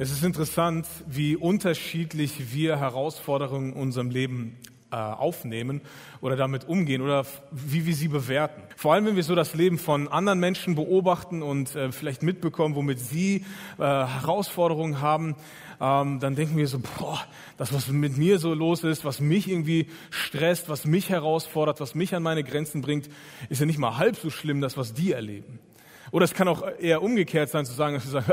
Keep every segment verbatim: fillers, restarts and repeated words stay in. Es ist interessant, wie unterschiedlich wir Herausforderungen in unserem Leben äh, aufnehmen oder damit umgehen oder wie wir sie bewerten. Vor allem, wenn wir so das Leben von anderen Menschen beobachten und äh, vielleicht mitbekommen, womit sie äh, Herausforderungen haben, ähm, dann denken wir so, boah, das, was mit mir so los ist, was mich irgendwie stresst, was mich herausfordert, was mich an meine Grenzen bringt, ist ja nicht mal halb so schlimm, das, was die erleben. Oder es kann auch eher umgekehrt sein, zu sagen, dass du sagst,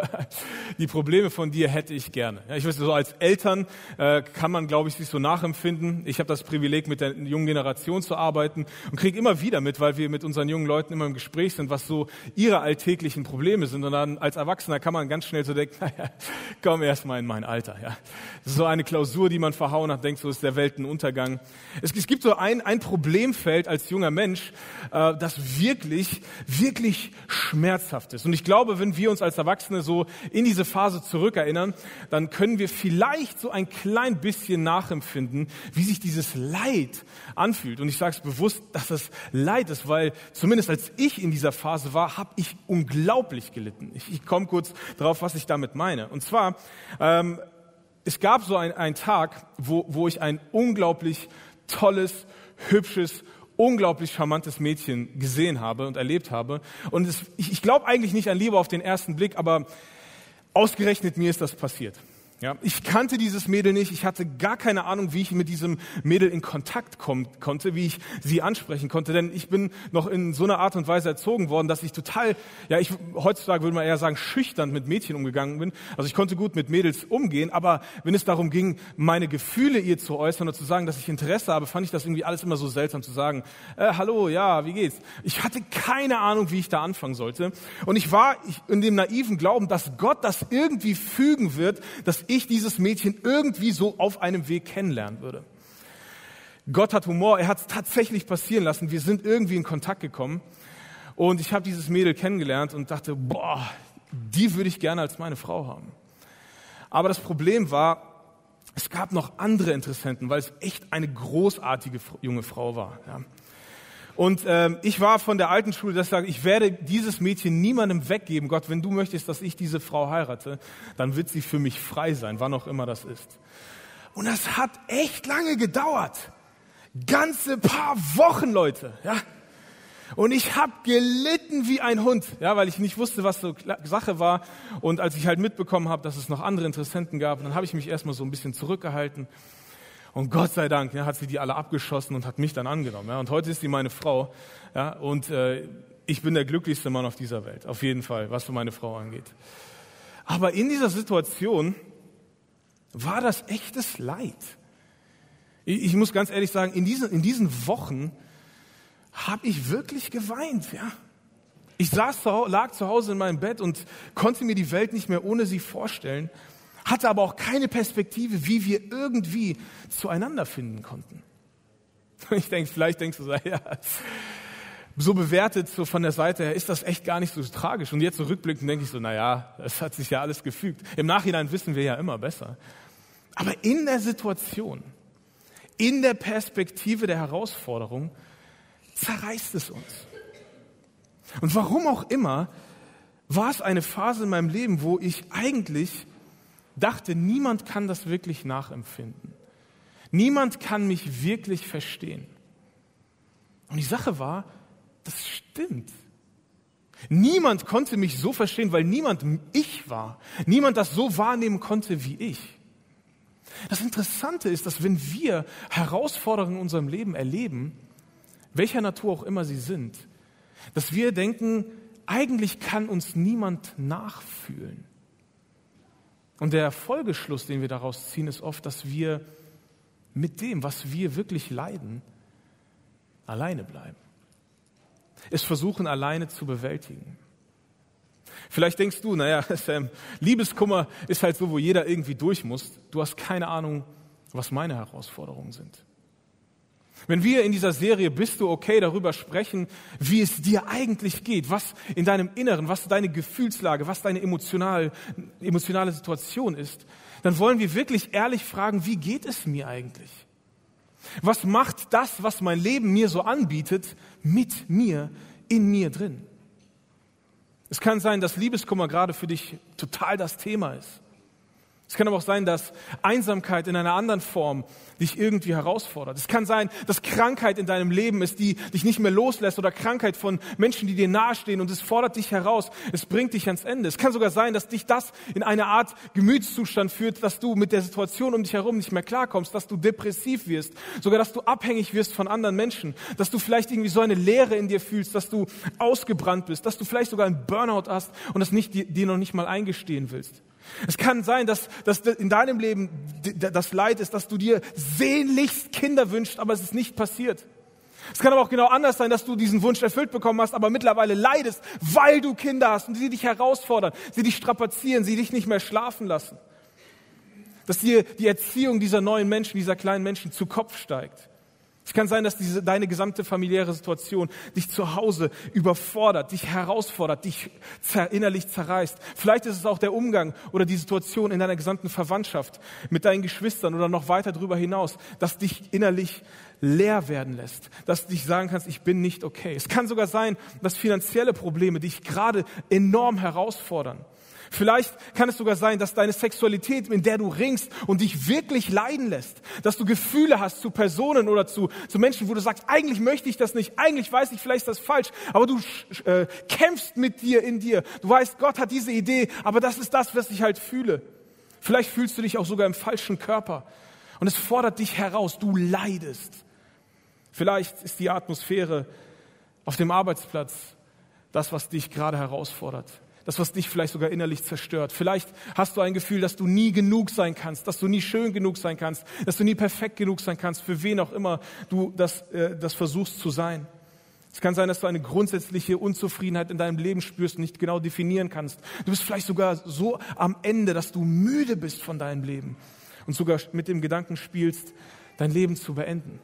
die Probleme von dir hätte ich gerne. Ja, ich weiß, so als Eltern äh, kann man, glaube ich, sich so nachempfinden. Ich habe das Privileg, mit der jungen Generation zu arbeiten und kriege immer wieder mit, weil wir mit unseren jungen Leuten immer im Gespräch sind, was so ihre alltäglichen Probleme sind. Und dann als Erwachsener kann man ganz schnell so denken, naja, komm erst mal in mein Alter. Ja. Das ist so eine Klausur, die man verhauen hat, denkt, so ist der Welt ein Untergang. Es, es gibt so ein, ein Problemfeld als junger Mensch, äh, das wirklich, wirklich schmerzt. Und ich glaube, wenn wir uns als Erwachsene so in diese Phase zurückerinnern, dann können wir vielleicht so ein klein bisschen nachempfinden, wie sich dieses Leid anfühlt. Und ich sage es bewusst, dass das Leid ist, weil zumindest als ich in dieser Phase war, habe ich unglaublich gelitten. Ich, ich komme kurz drauf, was ich damit meine. Und zwar, ähm, es gab so ein, einen Tag, wo, wo ich ein unglaublich tolles, hübsches, unglaublich charmantes Mädchen gesehen habe und erlebt habe. Und es, ich, ich glaube eigentlich nicht an Liebe auf den ersten Blick, aber ausgerechnet mir ist das passiert. Ja, ich kannte dieses Mädel nicht, ich hatte gar keine Ahnung, wie ich mit diesem Mädel in Kontakt kommen konnte, wie ich sie ansprechen konnte, denn ich bin noch in so einer Art und Weise erzogen worden, dass ich total, ja, ich heutzutage würde man eher sagen, schüchtern mit Mädchen umgegangen bin. Also ich konnte gut mit Mädels umgehen, aber wenn es darum ging, meine Gefühle ihr zu äußern oder zu sagen, dass ich Interesse habe, fand ich das irgendwie alles immer so seltsam zu sagen, äh, hallo, ja, wie geht's? Ich hatte keine Ahnung, wie ich da anfangen sollte. Und ich war in dem naiven Glauben, dass Gott das irgendwie fügen wird, dass ich dieses Mädchen irgendwie so auf einem Weg kennenlernen würde. Gott hat Humor, er hat es tatsächlich passieren lassen. Wir sind irgendwie in Kontakt gekommen und ich habe dieses Mädel kennengelernt und dachte, boah, die würde ich gerne als meine Frau haben. Aber das Problem war, es gab noch andere Interessenten, weil es echt eine großartige junge Frau war. Ja. Und ähm, ich war von der alten Schule, dass ich sage, ich werde dieses Mädchen niemandem weggeben. Gott, wenn du möchtest, dass ich diese Frau heirate, dann wird sie für mich frei sein, wann auch immer das ist. Und das hat echt lange gedauert. Ganze paar Wochen, Leute. Ja. Und ich habe gelitten wie ein Hund, ja, weil ich nicht wusste, was so Sache war. Und als ich halt mitbekommen habe, dass es noch andere Interessenten gab, dann habe ich mich erstmal so ein bisschen zurückgehalten. Und Gott sei Dank, ja, hat sie die alle abgeschossen und hat mich dann angenommen. Ja. Und heute ist sie meine Frau. Ja, und äh, ich bin der glücklichste Mann auf dieser Welt, auf jeden Fall, was so meine Frau angeht. Aber in dieser Situation war das echtes Leid. Ich, ich muss ganz ehrlich sagen, in diesen, in diesen Wochen habe ich wirklich geweint. Ja. Ich saß, lag zu Hause in meinem Bett und konnte mir die Welt nicht mehr ohne sie vorstellen, hatte aber auch keine Perspektive, wie wir irgendwie zueinander finden konnten. Ich denke, vielleicht denkst du so, ja, so bewertet, so von der Seite her, ist das echt gar nicht so tragisch. Und jetzt so rückblickend denke ich so, naja, es hat sich ja alles gefügt. Im Nachhinein wissen wir ja immer besser. Aber in der Situation, in der Perspektive der Herausforderung, zerreißt es uns. Und warum auch immer, war es eine Phase in meinem Leben, wo ich eigentlich dachte, niemand kann das wirklich nachempfinden. Niemand kann mich wirklich verstehen. Und die Sache war, das stimmt. Niemand konnte mich so verstehen, weil niemand ich war. Niemand das so wahrnehmen konnte wie ich. Das Interessante ist, dass wenn wir Herausforderungen in unserem Leben erleben, welcher Natur auch immer sie sind, dass wir denken, eigentlich kann uns niemand nachfühlen. Und der Folgeschluss, den wir daraus ziehen, ist oft, dass wir mit dem, was wir wirklich leiden, alleine bleiben. Es versuchen, alleine zu bewältigen. Vielleicht denkst du, naja, Sam, Liebeskummer ist halt so, wo jeder irgendwie durch muss. Du hast keine Ahnung, was meine Herausforderungen sind. Wenn wir in dieser Serie Bist du okay darüber sprechen, wie es dir eigentlich geht, was in deinem Inneren, was deine Gefühlslage, was deine emotionale, emotionale Situation ist, dann wollen wir wirklich ehrlich fragen, wie geht es mir eigentlich? Was macht das, was mein Leben mir so anbietet, mit mir, in mir drin? Es kann sein, dass Liebeskummer gerade für dich total das Thema ist. Es kann aber auch sein, dass Einsamkeit in einer anderen Form dich irgendwie herausfordert. Es kann sein, dass Krankheit in deinem Leben ist, die dich nicht mehr loslässt, oder Krankheit von Menschen, die dir nahestehen, und es fordert dich heraus, es bringt dich ans Ende. Es kann sogar sein, dass dich das in eine Art Gemütszustand führt, dass du mit der Situation um dich herum nicht mehr klarkommst, dass du depressiv wirst, sogar dass du abhängig wirst von anderen Menschen, dass du vielleicht irgendwie so eine Leere in dir fühlst, dass du ausgebrannt bist, dass du vielleicht sogar einen Burnout hast und das nicht, dir noch nicht mal eingestehen willst. Es kann sein, dass, dass in deinem Leben das Leid ist, dass du dir sehnlichst Kinder wünschst, aber es ist nicht passiert. Es kann aber auch genau anders sein, dass du diesen Wunsch erfüllt bekommen hast, aber mittlerweile leidest, weil du Kinder hast und sie dich herausfordern, sie dich strapazieren, sie dich nicht mehr schlafen lassen. Dass dir die Erziehung dieser neuen Menschen, dieser kleinen Menschen zu Kopf steigt. Es kann sein, dass diese, deine gesamte familiäre Situation dich zu Hause überfordert, dich herausfordert, dich zer- innerlich zerreißt. Vielleicht ist es auch der Umgang oder die Situation in deiner gesamten Verwandtschaft mit deinen Geschwistern oder noch weiter drüber hinaus, dass dich innerlich leer werden lässt, dass du dich sagen kannst, ich bin nicht okay. Es kann sogar sein, dass finanzielle Probleme dich gerade enorm herausfordern. Vielleicht kann es sogar sein, dass deine Sexualität, in der du ringst und dich wirklich leiden lässt, dass du Gefühle hast zu Personen oder zu, zu Menschen, wo du sagst, eigentlich möchte ich das nicht, eigentlich weiß ich, vielleicht ist das falsch, aber du äh, kämpfst mit dir in dir. Du weißt, Gott hat diese Idee, aber das ist das, was ich halt fühle. Vielleicht fühlst du dich auch sogar im falschen Körper und es fordert dich heraus, du leidest. Vielleicht ist die Atmosphäre auf dem Arbeitsplatz das, was dich gerade herausfordert. Das, was dich vielleicht sogar innerlich zerstört. Vielleicht hast du ein Gefühl, dass du nie genug sein kannst, dass du nie schön genug sein kannst, dass du nie perfekt genug sein kannst, für wen auch immer du das, äh, das versuchst zu sein. Es kann sein, dass du eine grundsätzliche Unzufriedenheit in deinem Leben spürst und nicht genau definieren kannst. Du bist vielleicht sogar so am Ende, dass du müde bist von deinem Leben und sogar mit dem Gedanken spielst, dein Leben zu beenden.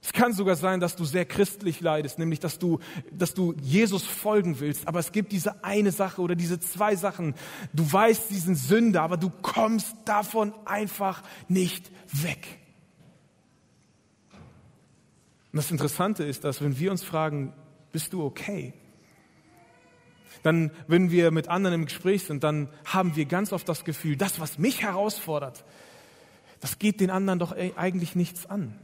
Es kann sogar sein, dass du sehr christlich leidest, nämlich dass du, dass du Jesus folgen willst, aber es gibt diese eine Sache oder diese zwei Sachen. Du weißt, sie sind Sünde, aber du kommst davon einfach nicht weg. Und das Interessante ist, dass wenn wir uns fragen, bist du okay? Dann, wenn wir mit anderen im Gespräch sind, dann haben wir ganz oft das Gefühl, das, was mich herausfordert, das geht den anderen doch eigentlich nichts an.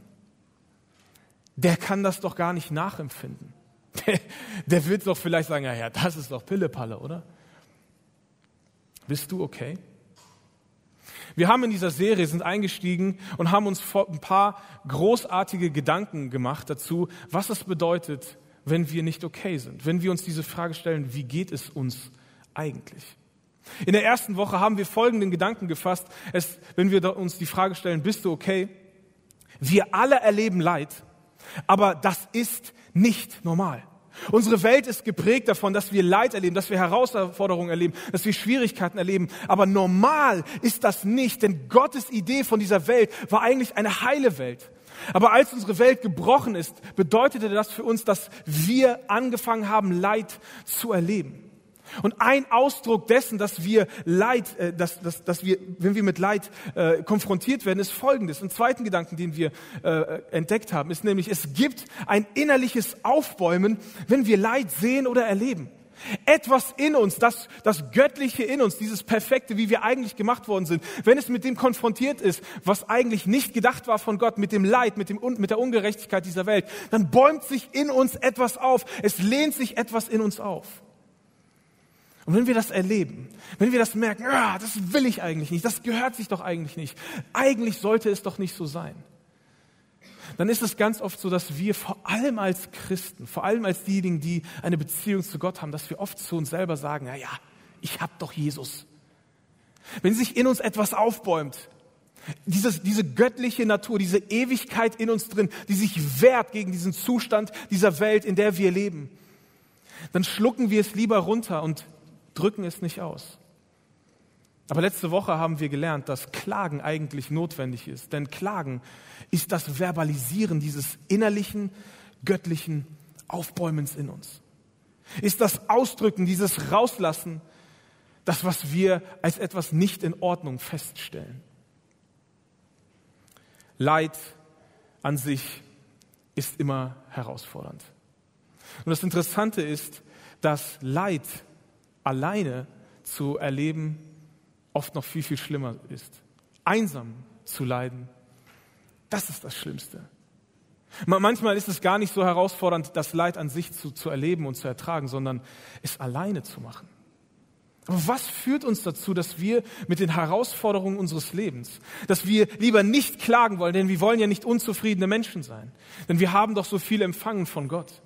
Der kann das doch gar nicht nachempfinden. Der, der wird doch vielleicht sagen, ja, ja, das ist doch Pillepalle, oder? Bist du okay? Wir haben in dieser Serie, sind eingestiegen und haben uns ein paar großartige Gedanken gemacht dazu, was es bedeutet, wenn wir nicht okay sind. Wenn wir uns diese Frage stellen, wie geht es uns eigentlich? In der ersten Woche haben wir folgenden Gedanken gefasst. Es, wenn wir uns die Frage stellen, bist du okay? Wir alle erleben Leid. Aber das ist nicht normal. Unsere Welt ist geprägt davon, dass wir Leid erleben, dass wir Herausforderungen erleben, dass wir Schwierigkeiten erleben. Aber normal ist das nicht, denn Gottes Idee von dieser Welt war eigentlich eine heile Welt. Aber als unsere Welt gebrochen ist, bedeutete das für uns, dass wir angefangen haben, Leid zu erleben. Und ein Ausdruck dessen, dass wir Leid, äh, dass, dass, dass wir, wenn wir mit Leid äh, konfrontiert werden, ist Folgendes. Einen zweiten Gedanken, den wir äh, entdeckt haben, ist nämlich, es gibt ein innerliches Aufbäumen, wenn wir Leid sehen oder erleben. Etwas in uns, das, das Göttliche in uns, dieses Perfekte, wie wir eigentlich gemacht worden sind, wenn es mit dem konfrontiert ist, was eigentlich nicht gedacht war von Gott, mit dem Leid, mit, dem, mit der Ungerechtigkeit dieser Welt, dann bäumt sich in uns etwas auf. Es lehnt sich etwas in uns auf. Und wenn wir das erleben, wenn wir das merken, ah, das will ich eigentlich nicht, das gehört sich doch eigentlich nicht, eigentlich sollte es doch nicht so sein, dann ist es ganz oft so, dass wir vor allem als Christen, vor allem als diejenigen, die eine Beziehung zu Gott haben, dass wir oft zu uns selber sagen, na ja, ich hab doch Jesus. Wenn sich in uns etwas aufbäumt, dieses, diese göttliche Natur, diese Ewigkeit in uns drin, die sich wehrt gegen diesen Zustand dieser Welt, in der wir leben, dann schlucken wir es lieber runter und drücken es nicht aus. Aber letzte Woche haben wir gelernt, dass Klagen eigentlich notwendig ist. Denn Klagen ist das Verbalisieren dieses innerlichen, göttlichen Aufbäumens in uns. Ist das Ausdrücken, dieses Rauslassen, das, was wir als etwas nicht in Ordnung feststellen. Leid an sich ist immer herausfordernd. Und das Interessante ist, dass Leid alleine zu erleben oft noch viel, viel schlimmer ist. Einsam zu leiden, das ist das Schlimmste. Manchmal ist es gar nicht so herausfordernd, das Leid an sich zu, zu erleben und zu ertragen, sondern es alleine zu machen. Aber was führt uns dazu, dass wir mit den Herausforderungen unseres Lebens, dass wir lieber nicht klagen wollen, denn wir wollen ja nicht unzufriedene Menschen sein, denn wir haben doch so viel empfangen von Gott,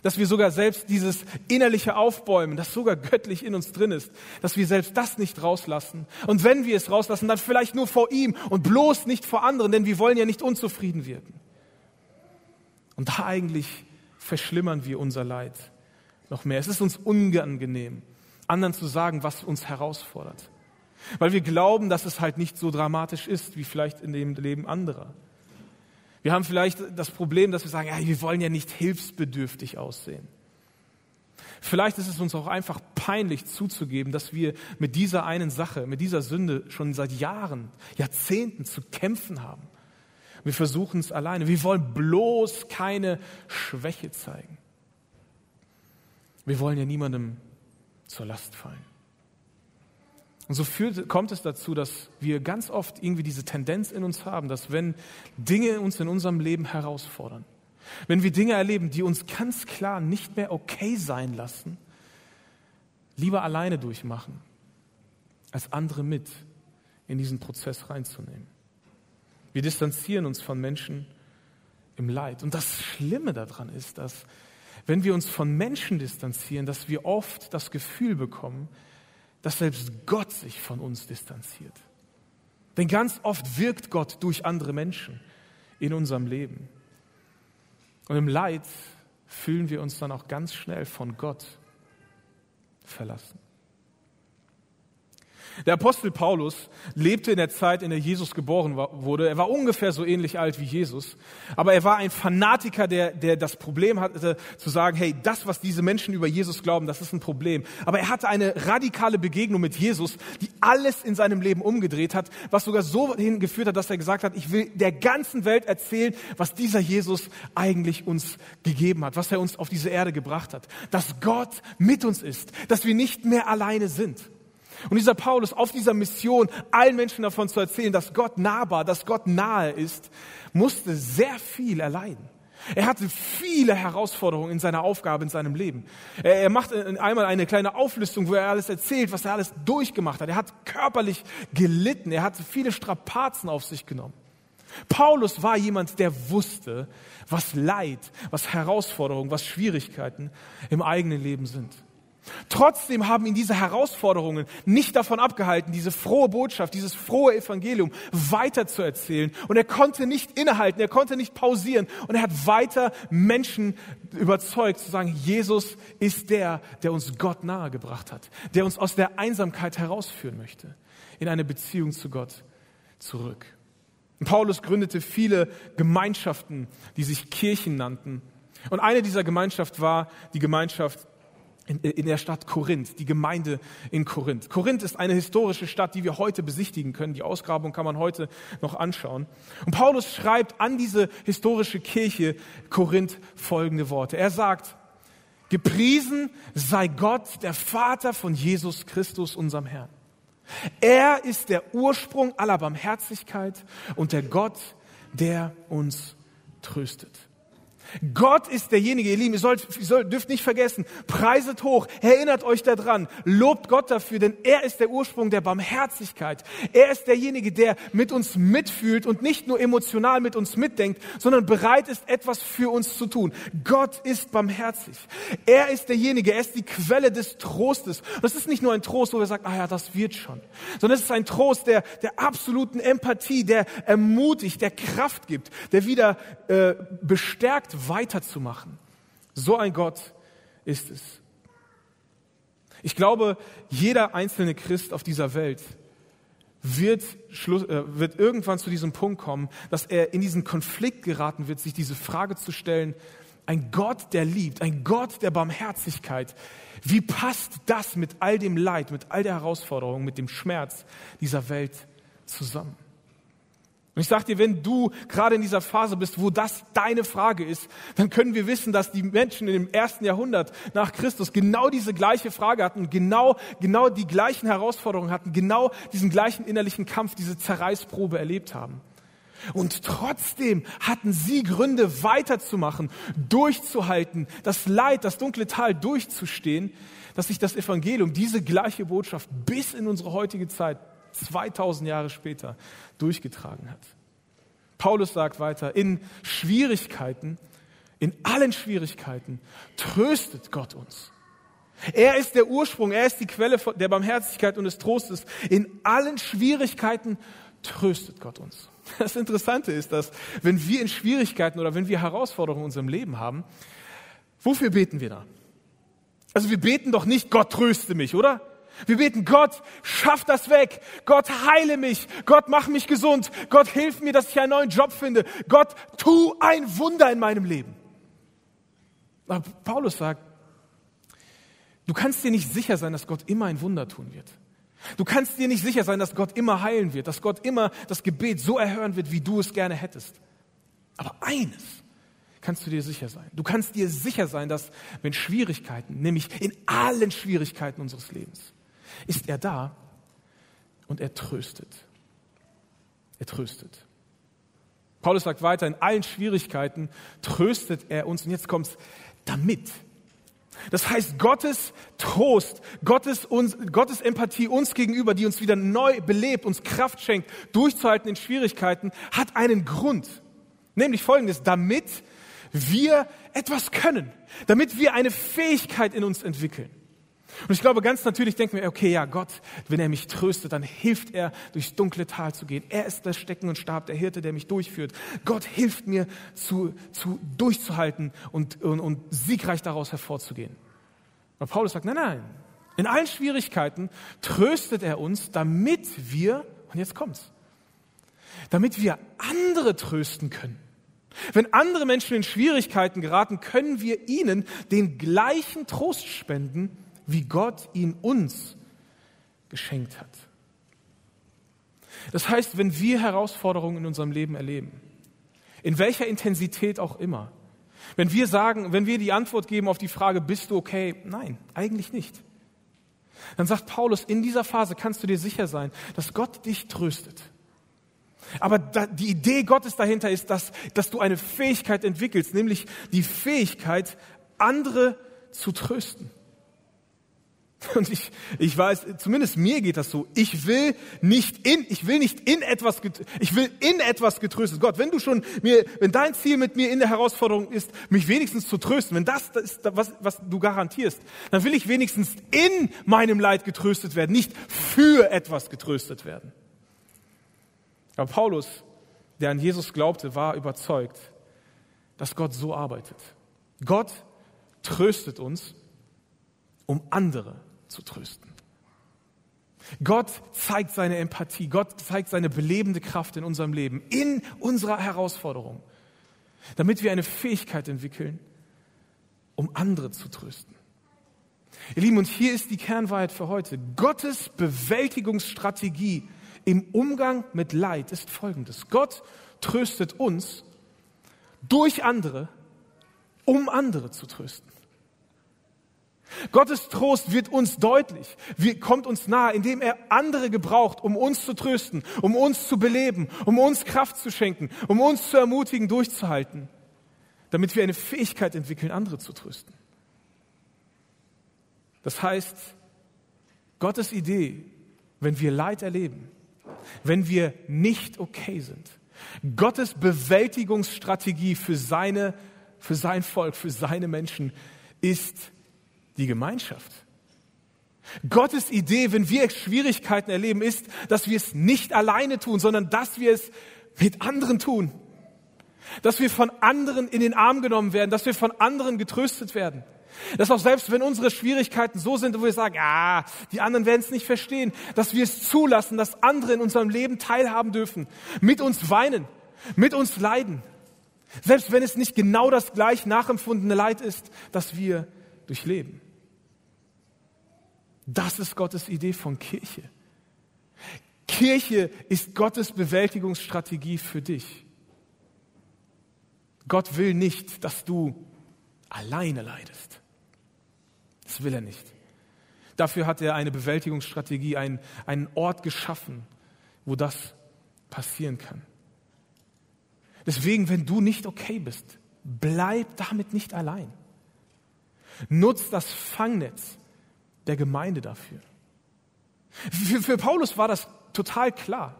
dass wir sogar selbst dieses innerliche Aufbäumen, das sogar göttlich in uns drin ist, dass wir selbst das nicht rauslassen. Und wenn wir es rauslassen, dann vielleicht nur vor ihm und bloß nicht vor anderen, denn wir wollen ja nicht unzufrieden wirken. Und da eigentlich verschlimmern wir unser Leid noch mehr. Es ist uns unangenehm, anderen zu sagen, was uns herausfordert. Weil wir glauben, dass es halt nicht so dramatisch ist, wie vielleicht in dem Leben anderer. Wir haben vielleicht das Problem, dass wir sagen, ja, wir wollen ja nicht hilfsbedürftig aussehen. Vielleicht ist es uns auch einfach peinlich zuzugeben, dass wir mit dieser einen Sache, mit dieser Sünde schon seit Jahren, Jahrzehnten zu kämpfen haben. Wir versuchen es alleine. Wir wollen bloß keine Schwäche zeigen. Wir wollen ja niemandem zur Last fallen. Und so führt, kommt es dazu, dass wir ganz oft irgendwie diese Tendenz in uns haben, dass wenn Dinge uns in unserem Leben herausfordern, wenn wir Dinge erleben, die uns ganz klar nicht mehr okay sein lassen, lieber alleine durchmachen, als andere mit in diesen Prozess reinzunehmen. Wir distanzieren uns von Menschen im Leid. Und das Schlimme daran ist, dass wenn wir uns von Menschen distanzieren, dass wir oft das Gefühl bekommen, dass selbst Gott sich von uns distanziert. Denn ganz oft wirkt Gott durch andere Menschen in unserem Leben. Und im Leid fühlen wir uns dann auch ganz schnell von Gott verlassen. Der Apostel Paulus lebte in der Zeit, in der Jesus geboren wurde. Er war ungefähr so ähnlich alt wie Jesus, aber er war ein Fanatiker, der, der das Problem hatte, zu sagen, hey, das, was diese Menschen über Jesus glauben, das ist ein Problem. Aber er hatte eine radikale Begegnung mit Jesus, die alles in seinem Leben umgedreht hat, was sogar so hingeführt hat, dass er gesagt hat, ich will der ganzen Welt erzählen, was dieser Jesus eigentlich uns gegeben hat, was er uns auf diese Erde gebracht hat. Dass Gott mit uns ist, dass wir nicht mehr alleine sind. Und dieser Paulus auf dieser Mission, allen Menschen davon zu erzählen, dass Gott nahbar, dass Gott nahe ist, musste sehr viel erleiden. Er hatte viele Herausforderungen in seiner Aufgabe, in seinem Leben. Er macht einmal eine kleine Auflistung, wo er alles erzählt, was er alles durchgemacht hat. Er hat körperlich gelitten, er hatte viele Strapazen auf sich genommen. Paulus war jemand, der wusste, was Leid, was Herausforderungen, was Schwierigkeiten im eigenen Leben sind. Trotzdem haben ihn diese Herausforderungen nicht davon abgehalten, diese frohe Botschaft, dieses frohe Evangelium weiterzuerzählen. Und er konnte nicht innehalten, er konnte nicht pausieren. Und er hat weiter Menschen überzeugt, zu sagen, Jesus ist der, der uns Gott nahe gebracht hat, der uns aus der Einsamkeit herausführen möchte, in eine Beziehung zu Gott zurück. Und Paulus gründete viele Gemeinschaften, die sich Kirchen nannten. Und eine dieser Gemeinschaften war die Gemeinschaft in der Stadt Korinth, die Gemeinde in Korinth. Korinth ist eine historische Stadt, die wir heute besichtigen können. Die Ausgrabung kann man heute noch anschauen. Und Paulus schreibt an diese historische Kirche Korinth folgende Worte. Er sagt, gepriesen sei Gott, der Vater von Jesus Christus, unserem Herrn. Er ist der Ursprung aller Barmherzigkeit und der Gott, der uns tröstet. Gott ist derjenige, ihr Lieben, ihr, sollt, ihr sollt, dürft nicht vergessen, preiset hoch, erinnert euch daran, lobt Gott dafür, denn er ist der Ursprung der Barmherzigkeit. Er ist derjenige, der mit uns mitfühlt und nicht nur emotional mit uns mitdenkt, sondern bereit ist, etwas für uns zu tun. Gott ist barmherzig. Er ist derjenige, er ist die Quelle des Trostes. Und das ist nicht nur ein Trost, wo wir sagen, ah ja, das wird schon, sondern es ist ein Trost der, der absoluten Empathie, der ermutigt, der Kraft gibt, der wieder äh, bestärkt weiterzumachen. So ein Gott ist es. Ich glaube, jeder einzelne Christ auf dieser Welt wird, Schluss, äh, wird irgendwann zu diesem Punkt kommen, dass er in diesen Konflikt geraten wird, sich diese Frage zu stellen, ein Gott, der liebt, ein Gott der Barmherzigkeit, wie passt das mit all dem Leid, mit all der Herausforderung, mit dem Schmerz dieser Welt zusammen? Und ich sage dir, wenn du gerade in dieser Phase bist, wo das deine Frage ist, dann können wir wissen, dass die Menschen in dem ersten Jahrhundert nach Christus genau diese gleiche Frage hatten und genau, genau die gleichen Herausforderungen hatten, genau diesen gleichen innerlichen Kampf, diese Zerreißprobe erlebt haben. Und trotzdem hatten sie Gründe, weiterzumachen, durchzuhalten, das Leid, das dunkle Tal durchzustehen, dass sich das Evangelium, diese gleiche Botschaft bis in unsere heutige Zeit zweitausend Jahre später durchgetragen hat. Paulus sagt weiter, in Schwierigkeiten, in allen Schwierigkeiten tröstet Gott uns. Er ist der Ursprung, er ist die Quelle der Barmherzigkeit und des Trostes. In allen Schwierigkeiten tröstet Gott uns. Das Interessante ist, dass wenn wir in Schwierigkeiten oder wenn wir Herausforderungen in unserem Leben haben, wofür beten wir da? Also wir beten doch nicht, Gott tröste mich, oder? Wir beten, Gott, schaff das weg. Gott, heile mich. Gott, mach mich gesund. Gott, hilf mir, dass ich einen neuen Job finde. Gott, tu ein Wunder in meinem Leben. Aber Paulus sagt, du kannst dir nicht sicher sein, dass Gott immer ein Wunder tun wird. Du kannst dir nicht sicher sein, dass Gott immer heilen wird, dass Gott immer das Gebet so erhören wird, wie du es gerne hättest. Aber eines kannst du dir sicher sein. Du kannst dir sicher sein, dass wenn Schwierigkeiten, nämlich in allen Schwierigkeiten unseres Lebens, ist er da und er tröstet. Er tröstet. Paulus sagt weiter, in allen Schwierigkeiten tröstet er uns. Und jetzt kommt's, damit. Das heißt, Gottes Trost, Gottes, uns, Gottes Empathie uns gegenüber, die uns wieder neu belebt, uns Kraft schenkt, durchzuhalten in Schwierigkeiten, hat einen Grund. Nämlich Folgendes, damit wir etwas können, damit wir eine Fähigkeit in uns entwickeln. Und ich glaube, ganz natürlich denken wir, okay, ja, Gott, wenn er mich tröstet, dann hilft er, durchs dunkle Tal zu gehen. Er ist das Stecken und Stab, der Hirte, der mich durchführt. Gott hilft mir, zu, zu, durchzuhalten und, und, und siegreich daraus hervorzugehen. Aber Paulus sagt, nein, nein, in allen Schwierigkeiten tröstet er uns, damit wir, und jetzt kommt's, damit wir andere trösten können. Wenn andere Menschen in Schwierigkeiten geraten, können wir ihnen den gleichen Trost spenden, wie Gott ihn uns geschenkt hat. Das heißt, wenn wir Herausforderungen in unserem Leben erleben, in welcher Intensität auch immer, wenn wir sagen, wenn wir die Antwort geben auf die Frage, bist du okay? Nein, eigentlich nicht. Dann sagt Paulus, in dieser Phase kannst du dir sicher sein, dass Gott dich tröstet. Aber die Idee Gottes dahinter ist, dass, dass du eine Fähigkeit entwickelst, nämlich die Fähigkeit, andere zu trösten. Und ich, ich weiß, zumindest mir geht das so. Ich will nicht in, ich will nicht in etwas, ich will in etwas getröstet. Gott, wenn du schon mir, wenn dein Ziel mit mir in der Herausforderung ist, mich wenigstens zu trösten, wenn das ist, was, was du garantierst, dann will ich wenigstens in meinem Leid getröstet werden, nicht für etwas getröstet werden. Aber Paulus, der an Jesus glaubte, war überzeugt, dass Gott so arbeitet. Gott tröstet uns, um andere zu trösten. Gott zeigt seine Empathie, Gott zeigt seine belebende Kraft in unserem Leben, in unserer Herausforderung, damit wir eine Fähigkeit entwickeln, um andere zu trösten. Ihr Lieben, und hier ist die Kernwahrheit für heute. Gottes Bewältigungsstrategie im Umgang mit Leid ist folgendes. Gott tröstet uns durch andere, um andere zu trösten. Gottes Trost wird uns deutlich, kommt uns nahe, indem er andere gebraucht, um uns zu trösten, um uns zu beleben, um uns Kraft zu schenken, um uns zu ermutigen, durchzuhalten, damit wir eine Fähigkeit entwickeln, andere zu trösten. Das heißt, Gottes Idee, wenn wir Leid erleben, wenn wir nicht okay sind, Gottes Bewältigungsstrategie für seine, für sein Volk, für seine Menschen ist die Gemeinschaft. Gottes Idee, wenn wir Schwierigkeiten erleben, ist, dass wir es nicht alleine tun, sondern dass wir es mit anderen tun. Dass wir von anderen in den Arm genommen werden, dass wir von anderen getröstet werden. Dass auch selbst wenn unsere Schwierigkeiten so sind, wo wir sagen, ah, die anderen werden es nicht verstehen, dass wir es zulassen, dass andere in unserem Leben teilhaben dürfen, mit uns weinen, mit uns leiden. Selbst wenn es nicht genau das gleich nachempfundene Leid ist, dass wir durchleben. Das ist Gottes Idee von Kirche. Kirche ist Gottes Bewältigungsstrategie für dich. Gott will nicht, dass du alleine leidest. Das will er nicht. Dafür hat er eine Bewältigungsstrategie, einen, einen Ort geschaffen, wo das passieren kann. Deswegen, wenn du nicht okay bist, bleib damit nicht allein. Nutz das Fangnetz der Gemeinde dafür. Für, für Paulus war das total klar.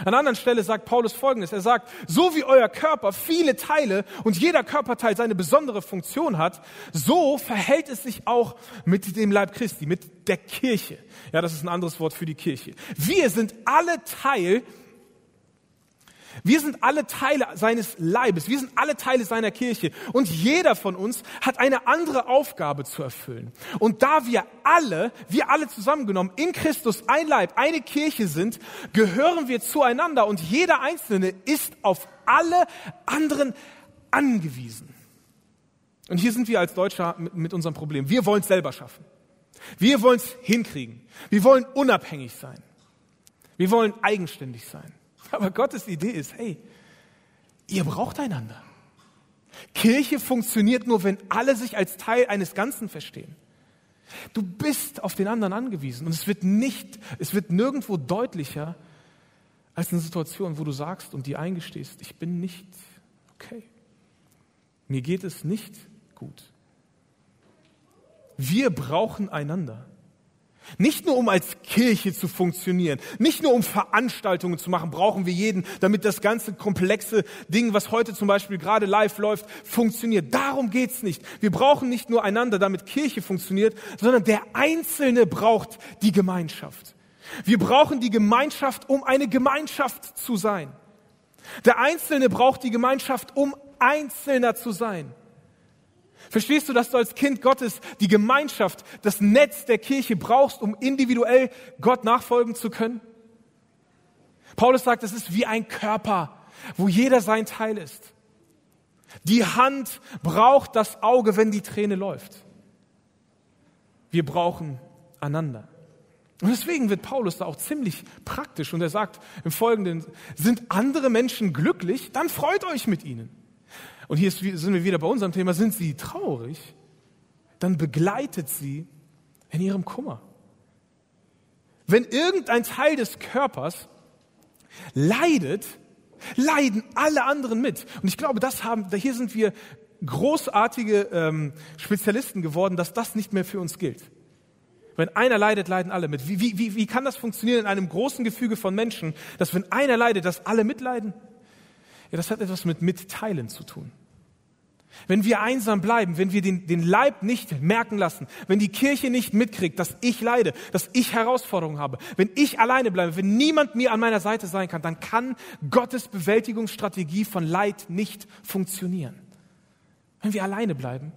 An einer anderen Stelle sagt Paulus Folgendes. Er sagt, so wie euer Körper viele Teile und jeder Körperteil seine besondere Funktion hat, so verhält es sich auch mit dem Leib Christi, mit der Kirche. Ja, das ist ein anderes Wort für die Kirche. Wir sind alle Teil, wir sind alle Teile seines Leibes, wir sind alle Teile seiner Kirche. Und jeder von uns hat eine andere Aufgabe zu erfüllen. Und da wir alle, wir alle zusammengenommen in Christus ein Leib, eine Kirche sind, gehören wir zueinander und jeder Einzelne ist auf alle anderen angewiesen. Und hier sind wir als Deutsche mit unserem Problem. Wir wollen es selber schaffen. Wir wollen es hinkriegen. Wir wollen unabhängig sein. Wir wollen eigenständig sein. Aber Gottes Idee ist, hey, ihr braucht einander. Kirche funktioniert nur, wenn alle sich als Teil eines Ganzen verstehen. Du bist auf den anderen angewiesen und es wird nicht, es wird nirgendwo deutlicher als eine Situation, wo du sagst und dir eingestehst, ich bin nicht okay. Mir geht es nicht gut. Wir brauchen einander. Nicht nur, um als Kirche zu funktionieren, nicht nur, um Veranstaltungen zu machen, brauchen wir jeden, damit das ganze komplexe Ding, was heute zum Beispiel gerade live läuft, funktioniert. Darum geht's nicht. Wir brauchen nicht nur einander, damit Kirche funktioniert, sondern der Einzelne braucht die Gemeinschaft. Wir brauchen die Gemeinschaft, um eine Gemeinschaft zu sein. Der Einzelne braucht die Gemeinschaft, um Einzelner zu sein. Verstehst du, dass du als Kind Gottes die Gemeinschaft, das Netz der Kirche brauchst, um individuell Gott nachfolgen zu können? Paulus sagt, es ist wie ein Körper, wo jeder sein Teil ist. Die Hand braucht das Auge, wenn die Träne läuft. Wir brauchen einander. Und deswegen wird Paulus da auch ziemlich praktisch. Und er sagt im Folgenden, sind andere Menschen glücklich, dann freut euch mit ihnen. Und hier sind wir wieder bei unserem Thema, sind sie traurig, dann begleitet sie in ihrem Kummer. Wenn irgendein Teil des Körpers leidet, leiden alle anderen mit. Und ich glaube, das haben, hier sind wir großartige ähm, Spezialisten geworden, dass das nicht mehr für uns gilt. Wenn einer leidet, leiden alle mit. Wie, wie, wie kann das funktionieren in einem großen Gefüge von Menschen, dass wenn einer leidet, dass alle mitleiden? Ja, das hat etwas mit Mitteilen zu tun. Wenn wir einsam bleiben, wenn wir den, den Leib nicht merken lassen, wenn die Kirche nicht mitkriegt, dass ich leide, dass ich Herausforderungen habe, wenn ich alleine bleibe, wenn niemand mir an meiner Seite sein kann, dann kann Gottes Bewältigungsstrategie von Leid nicht funktionieren. Wenn wir alleine bleiben,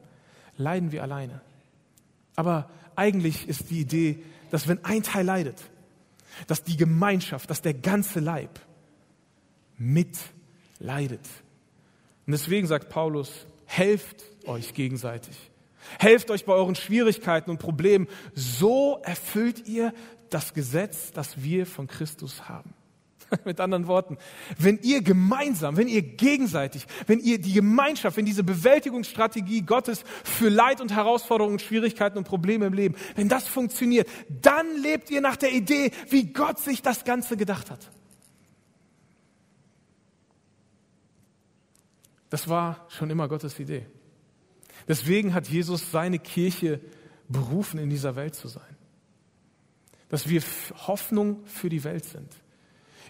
leiden wir alleine. Aber eigentlich ist die Idee, dass wenn ein Teil leidet, dass die Gemeinschaft, dass der ganze Leib mit leidet. Und deswegen sagt Paulus, helft euch gegenseitig. Helft euch bei euren Schwierigkeiten und Problemen. So erfüllt ihr das Gesetz, das wir von Christus haben. Mit anderen Worten, wenn ihr gemeinsam, wenn ihr gegenseitig, wenn ihr die Gemeinschaft, wenn diese Bewältigungsstrategie Gottes für Leid und Herausforderungen, Schwierigkeiten und Probleme im Leben, wenn das funktioniert, dann lebt ihr nach der Idee, wie Gott sich das Ganze gedacht hat. Das war schon immer Gottes Idee. Deswegen hat Jesus seine Kirche berufen, in dieser Welt zu sein. Dass wir Hoffnung für die Welt sind.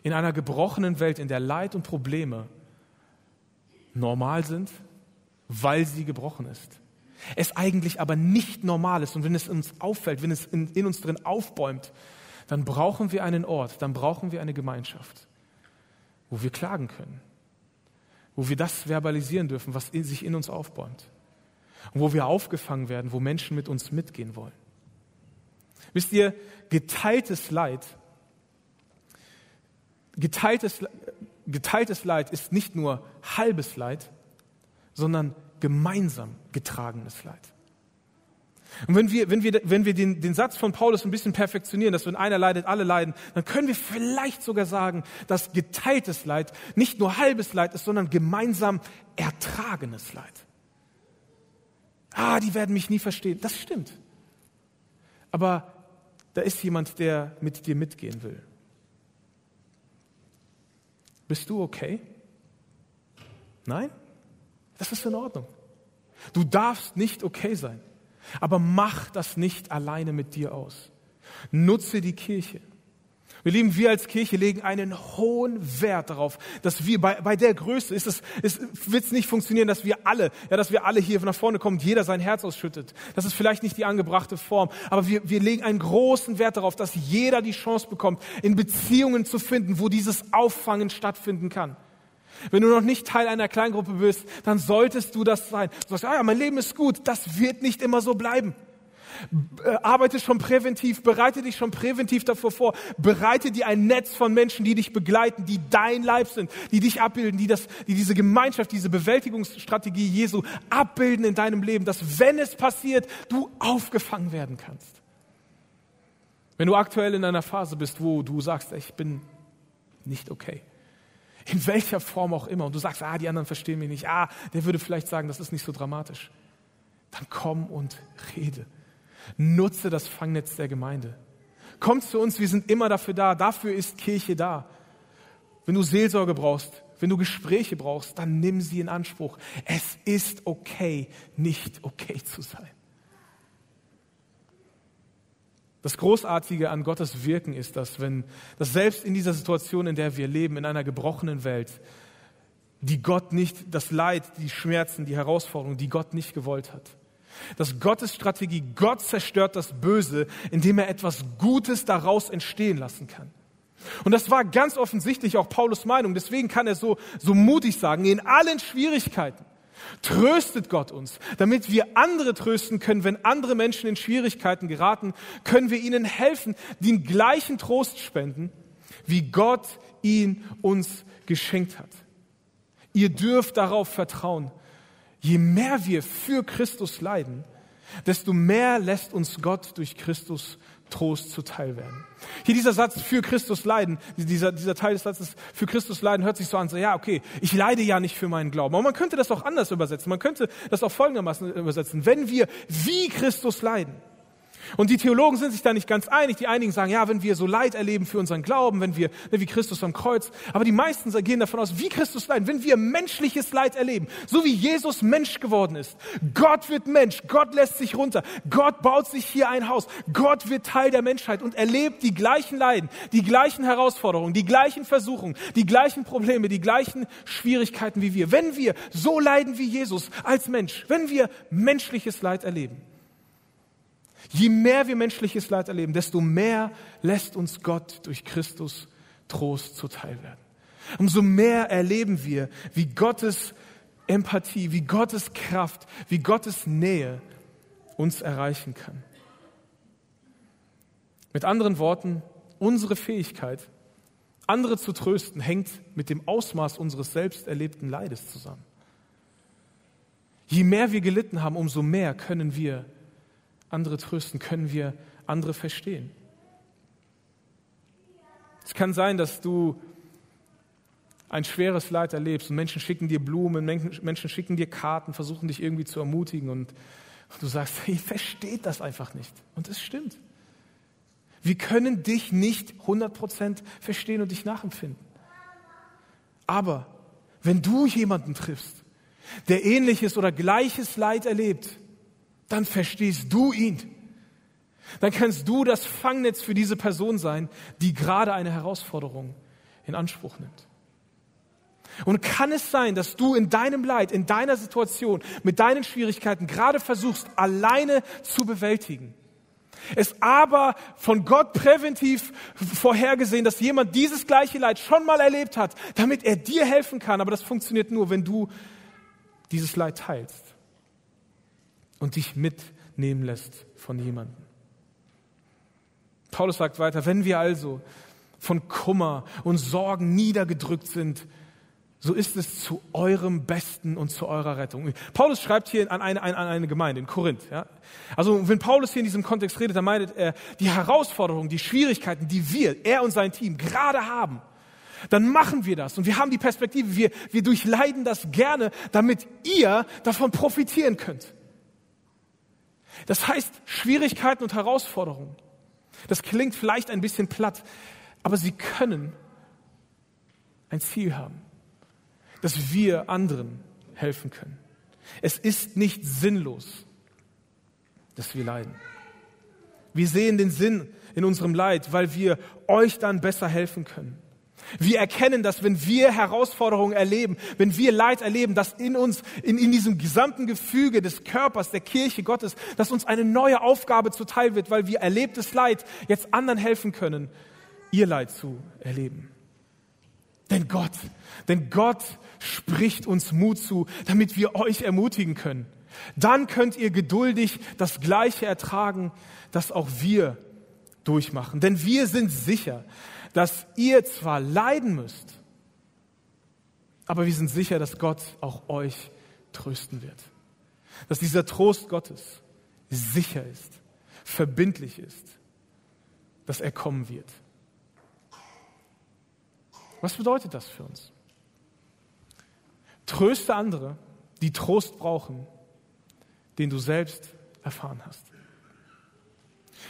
In einer gebrochenen Welt, in der Leid und Probleme normal sind, weil sie gebrochen ist. Es eigentlich aber nicht normal ist. Und wenn es uns auffällt, wenn es in, in uns drin aufbäumt, dann brauchen wir einen Ort, dann brauchen wir eine Gemeinschaft, wo wir klagen können. Wo wir das verbalisieren dürfen, was in sich in uns aufbäumt. Und wo wir aufgefangen werden, wo Menschen mit uns mitgehen wollen. Wisst ihr, geteiltes Leid, geteiltes, geteiltes Leid ist nicht nur halbes Leid, sondern gemeinsam getragenes Leid. Und wenn wir, wenn wir, wenn wir den, den Satz von Paulus ein bisschen perfektionieren, dass wenn einer leidet, alle leiden, dann können wir vielleicht sogar sagen, dass geteiltes Leid nicht nur halbes Leid ist, sondern gemeinsam ertragenes Leid. Ah, die werden mich nie verstehen. Das stimmt. Aber da ist jemand, der mit dir mitgehen will. Bist du okay? Nein? Das ist in Ordnung. Du darfst nicht okay sein. Aber mach das nicht alleine mit dir aus. Nutze die Kirche. Wir Lieben, wir als Kirche legen einen hohen Wert darauf, dass wir bei, bei der Größe, ist es, es wird es nicht funktionieren, dass wir alle, ja, dass wir alle hier nach vorne kommen, jeder sein Herz ausschüttet. Das ist vielleicht nicht die angebrachte Form, aber wir, wir legen einen großen Wert darauf, dass jeder die Chance bekommt, in Beziehungen zu finden, wo dieses Auffangen stattfinden kann. Wenn du noch nicht Teil einer Kleingruppe bist, dann solltest du das sein. Du sagst, ah ja, mein Leben ist gut, das wird nicht immer so bleiben. Arbeite schon präventiv, bereite dich schon präventiv davor vor, bereite dir ein Netz von Menschen, die dich begleiten, die dein Leib sind, die dich abbilden, die, das, die diese Gemeinschaft, diese Bewältigungsstrategie Jesu abbilden in deinem Leben, dass, wenn es passiert, du aufgefangen werden kannst. Wenn du aktuell in einer Phase bist, wo du sagst, ich bin nicht okay, in welcher Form auch immer, und du sagst, ah, die anderen verstehen mich nicht, ah, der würde vielleicht sagen, das ist nicht so dramatisch. Dann komm und rede. Nutze das Fangnetz der Gemeinde. Komm zu uns, wir sind immer dafür da. Dafür ist Kirche da. Wenn du Seelsorge brauchst, wenn du Gespräche brauchst, dann nimm sie in Anspruch. Es ist okay, nicht okay zu sein. Das Großartige an Gottes Wirken ist, dass, wenn, dass selbst in dieser Situation, in der wir leben, in einer gebrochenen Welt, die Gott nicht, das Leid, die Schmerzen, die Herausforderungen, die Gott nicht gewollt hat, dass Gottes Strategie, Gott zerstört das Böse, indem er etwas Gutes daraus entstehen lassen kann. Und das war ganz offensichtlich auch Paulus' Meinung, deswegen kann er so, so mutig sagen, in allen Schwierigkeiten tröstet Gott uns, damit wir andere trösten können, wenn andere Menschen in Schwierigkeiten geraten, können wir ihnen helfen, den gleichen Trost spenden, wie Gott ihn uns geschenkt hat. Ihr dürft darauf vertrauen, je mehr wir für Christus leiden, desto mehr lässt uns Gott durch Christus Trost zuteil werden. Hier dieser Satz, für Christus leiden, dieser, dieser Teil des Satzes, für Christus leiden, hört sich so an, so, ja, okay, ich leide ja nicht für meinen Glauben. Aber man könnte das auch anders übersetzen. Man könnte das auch folgendermaßen übersetzen. Wenn wir wie Christus leiden, und die Theologen sind sich da nicht ganz einig, die einigen sagen, ja, wenn wir so Leid erleben für unseren Glauben, wenn wir, ne, wie Christus am Kreuz, aber die meisten gehen davon aus, wie Christus leiden, wenn wir menschliches Leid erleben, so wie Jesus Mensch geworden ist. Gott wird Mensch, Gott lässt sich runter, Gott baut sich hier ein Haus, Gott wird Teil der Menschheit und erlebt die gleichen Leiden, die gleichen Herausforderungen, die gleichen Versuchungen, die gleichen Probleme, die gleichen Schwierigkeiten wie wir. Wenn wir so leiden wie Jesus als Mensch, wenn wir menschliches Leid erleben, je mehr wir menschliches Leid erleben, desto mehr lässt uns Gott durch Christus Trost zuteil werden. Umso mehr erleben wir, wie Gottes Empathie, wie Gottes Kraft, wie Gottes Nähe uns erreichen kann. Mit anderen Worten, unsere Fähigkeit, andere zu trösten, hängt mit dem Ausmaß unseres selbst erlebten Leides zusammen. Je mehr wir gelitten haben, umso mehr können wir andere trösten, können wir andere verstehen. Es kann sein, dass du ein schweres Leid erlebst und Menschen schicken dir Blumen, Menschen schicken dir Karten, versuchen dich irgendwie zu ermutigen und du sagst, ich verstehe das einfach nicht. Und es stimmt. Wir können dich nicht hundert Prozent verstehen und dich nachempfinden. Aber wenn du jemanden triffst, der ähnliches oder gleiches Leid erlebt, dann verstehst du ihn. Dann kannst du das Fangnetz für diese Person sein, die gerade eine Herausforderung in Anspruch nimmt. Und kann es sein, dass du in deinem Leid, in deiner Situation, mit deinen Schwierigkeiten gerade versuchst, alleine zu bewältigen? Es aber von Gott präventiv vorhergesehen, dass jemand dieses gleiche Leid schon mal erlebt hat, damit er dir helfen kann. Aber das funktioniert nur, wenn du dieses Leid teilst und dich mitnehmen lässt von jemandem. Paulus sagt weiter, wenn wir also von Kummer und Sorgen niedergedrückt sind, so ist es zu eurem Besten und zu eurer Rettung. Paulus schreibt hier an eine, an eine Gemeinde in Korinth. Ja? Also wenn Paulus hier in diesem Kontext redet, dann meint er die Herausforderungen, die Schwierigkeiten, die wir, er und sein Team gerade haben. Dann machen wir das und wir haben die Perspektive, wir, wir durchleiden das gerne, damit ihr davon profitieren könnt. Das heißt Schwierigkeiten und Herausforderungen. Das klingt vielleicht ein bisschen platt, aber sie können ein Ziel haben, dass wir anderen helfen können. Es ist nicht sinnlos, dass wir leiden. Wir sehen den Sinn in unserem Leid, weil wir euch dann besser helfen können. Wir erkennen, dass wenn wir Herausforderungen erleben, wenn wir Leid erleben, dass in uns, in, in diesem gesamten Gefüge des Körpers, der Kirche Gottes, dass uns eine neue Aufgabe zuteil wird, weil wir erlebtes Leid jetzt anderen helfen können, ihr Leid zu erleben. Denn Gott, denn Gott spricht uns Mut zu, damit wir euch ermutigen können. Dann könnt ihr geduldig das Gleiche ertragen, das auch wir durchmachen. Denn wir sind sicher, dass ihr zwar leiden müsst, aber wir sind sicher, dass Gott auch euch trösten wird. Dass dieser Trost Gottes sicher ist, verbindlich ist, dass er kommen wird. Was bedeutet das für uns? Tröste andere, die Trost brauchen, den du selbst erfahren hast.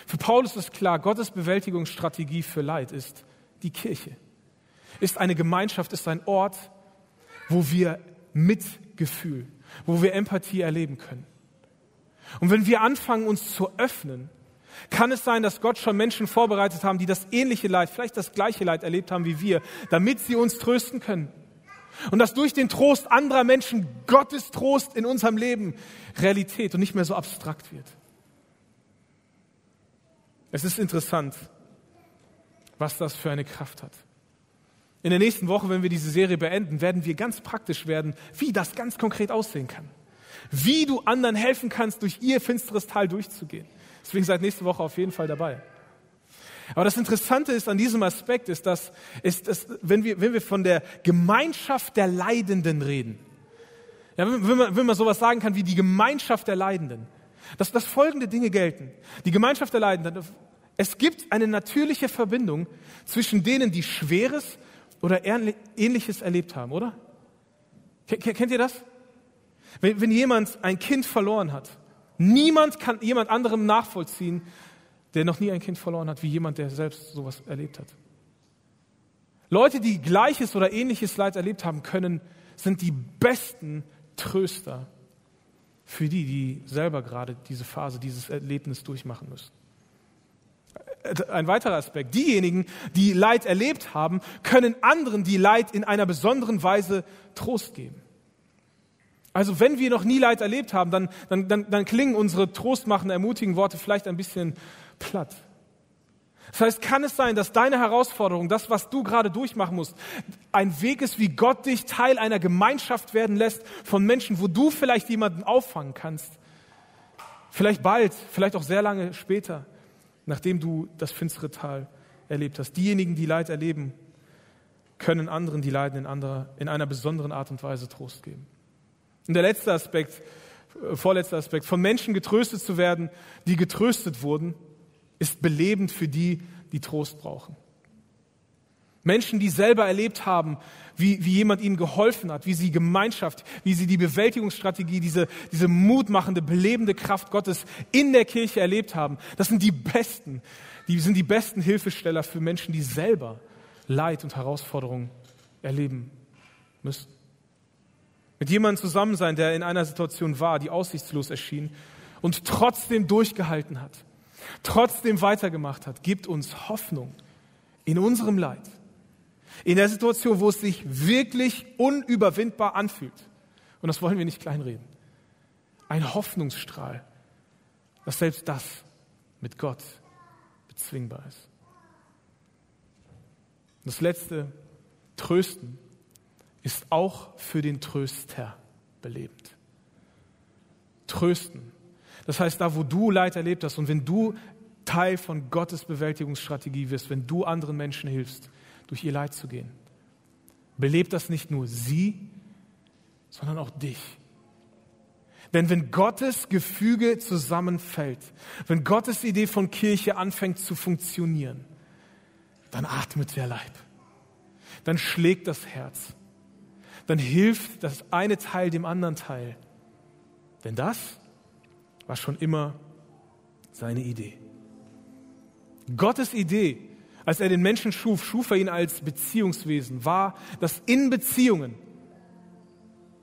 Für Paulus ist klar, Gottes Bewältigungsstrategie für Leid ist die Kirche, ist eine Gemeinschaft, ist ein Ort, wo wir Mitgefühl, wo wir Empathie erleben können. Und wenn wir anfangen, uns zu öffnen, kann es sein, dass Gott schon Menschen vorbereitet haben, die das ähnliche Leid, vielleicht das gleiche Leid erlebt haben wie wir, damit sie uns trösten können. Und dass durch den Trost anderer Menschen Gottes Trost in unserem Leben Realität und nicht mehr so abstrakt wird. Es ist interessant, was das für eine Kraft hat. In der nächsten Woche, wenn wir diese Serie beenden, werden wir ganz praktisch werden, wie das ganz konkret aussehen kann. Wie du anderen helfen kannst, durch ihr finsteres Tal durchzugehen. Deswegen seid nächste Woche auf jeden Fall dabei. Aber das Interessante ist an diesem Aspekt, ist, dass, ist, dass wenn wir, wenn wir von der Gemeinschaft der Leidenden reden, ja, wenn man, wenn man sowas sagen kann wie die Gemeinschaft der Leidenden, dass, dass folgende Dinge gelten. Die Gemeinschaft der Leidenden. Es gibt eine natürliche Verbindung zwischen denen, die Schweres oder Ähnliches erlebt haben, oder? Kennt ihr das? Wenn, wenn jemand ein Kind verloren hat, niemand kann jemand anderem nachvollziehen, der noch nie ein Kind verloren hat, wie jemand, der selbst sowas erlebt hat. Leute, die Gleiches oder Ähnliches Leid erlebt haben können, sind die besten Tröster für die, die selber gerade diese Phase, dieses Erlebnis durchmachen müssen. Ein weiterer Aspekt. Diejenigen, die Leid erlebt haben, können anderen, die Leid in einer besonderen Weise Trost geben. Also wenn wir noch nie Leid erlebt haben, dann, dann, dann, dann klingen unsere trostmachenden, ermutigenden Worte vielleicht ein bisschen platt. Das heißt, kann es sein, dass deine Herausforderung, das, was du gerade durchmachen musst, ein Weg ist, wie Gott dich Teil einer Gemeinschaft werden lässt von Menschen, wo du vielleicht jemanden auffangen kannst. Vielleicht bald, vielleicht auch sehr lange später, nachdem du das finstere Tal erlebt hast. Diejenigen, die Leid erleben, können anderen, die leiden, in, anderer, in einer besonderen Art und Weise Trost geben. Und der letzte Aspekt, vorletzte Aspekt, von Menschen getröstet zu werden, die getröstet wurden, ist belebend für die, die Trost brauchen. Menschen, die selber erlebt haben, wie, wie jemand ihnen geholfen hat, wie sie Gemeinschaft, wie sie die Bewältigungsstrategie, diese, diese mutmachende, belebende Kraft Gottes in der Kirche erlebt haben, das sind die besten, die sind die besten Hilfesteller für Menschen, die selber Leid und Herausforderungen erleben müssen. Mit jemandem zusammen sein, der in einer Situation war, die aussichtslos erschien und trotzdem durchgehalten hat, trotzdem weitergemacht hat, gibt uns Hoffnung in unserem Leid, in der Situation, wo es sich wirklich unüberwindbar anfühlt. Und das wollen wir nicht kleinreden. Ein Hoffnungsstrahl, dass selbst das mit Gott bezwingbar ist. Und das letzte, Trösten, ist auch für den Tröster belebend. Trösten. Das heißt, da wo du Leid erlebt hast und wenn du Teil von Gottes Bewältigungsstrategie wirst, wenn du anderen Menschen hilfst, durch ihr Leid zu gehen, belebt das nicht nur sie, sondern auch dich. Denn wenn Gottes Gefüge zusammenfällt, wenn Gottes Idee von Kirche anfängt zu funktionieren, dann atmet der Leib, dann schlägt das Herz, dann hilft das eine Teil dem anderen Teil. Denn das war schon immer seine Idee. Gottes Idee, als er den Menschen schuf, schuf er ihn als Beziehungswesen, war, dass in Beziehungen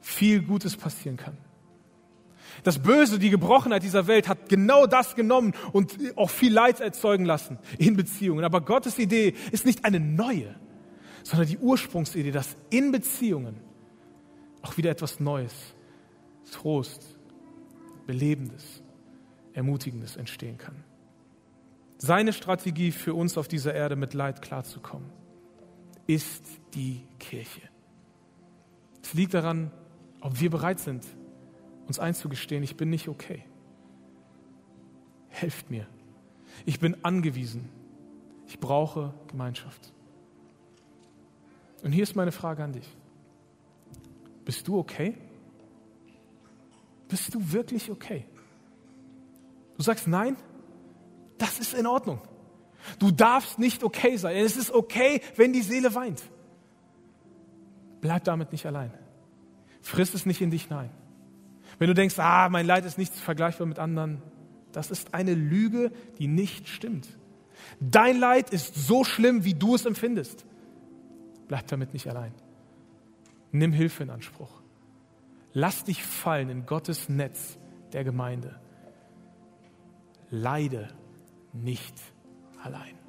viel Gutes passieren kann. Das Böse, die Gebrochenheit dieser Welt hat genau das genommen und auch viel Leid erzeugen lassen in Beziehungen. Aber Gottes Idee ist nicht eine neue, sondern die Ursprungsidee, dass in Beziehungen auch wieder etwas Neues, Trost, Belebendes, Ermutigendes entstehen kann. Seine Strategie für uns auf dieser Erde, mit Leid klarzukommen, ist die Kirche. Es liegt daran, ob wir bereit sind, uns einzugestehen, ich bin nicht okay. Helft mir. Ich bin angewiesen. Ich brauche Gemeinschaft. Und hier ist meine Frage an dich. Bist du okay? Bist du wirklich okay? Du sagst nein, das ist in Ordnung. Du darfst nicht okay sein. Es ist okay, wenn die Seele weint. Bleib damit nicht allein. Friss es nicht in dich hinein. Wenn du denkst, ah, mein Leid ist nicht vergleichbar mit anderen, das ist eine Lüge, die nicht stimmt. Dein Leid ist so schlimm, wie du es empfindest. Bleib damit nicht allein. Nimm Hilfe in Anspruch. Lass dich fallen in Gottes Netz der Gemeinde. Leide nicht allein.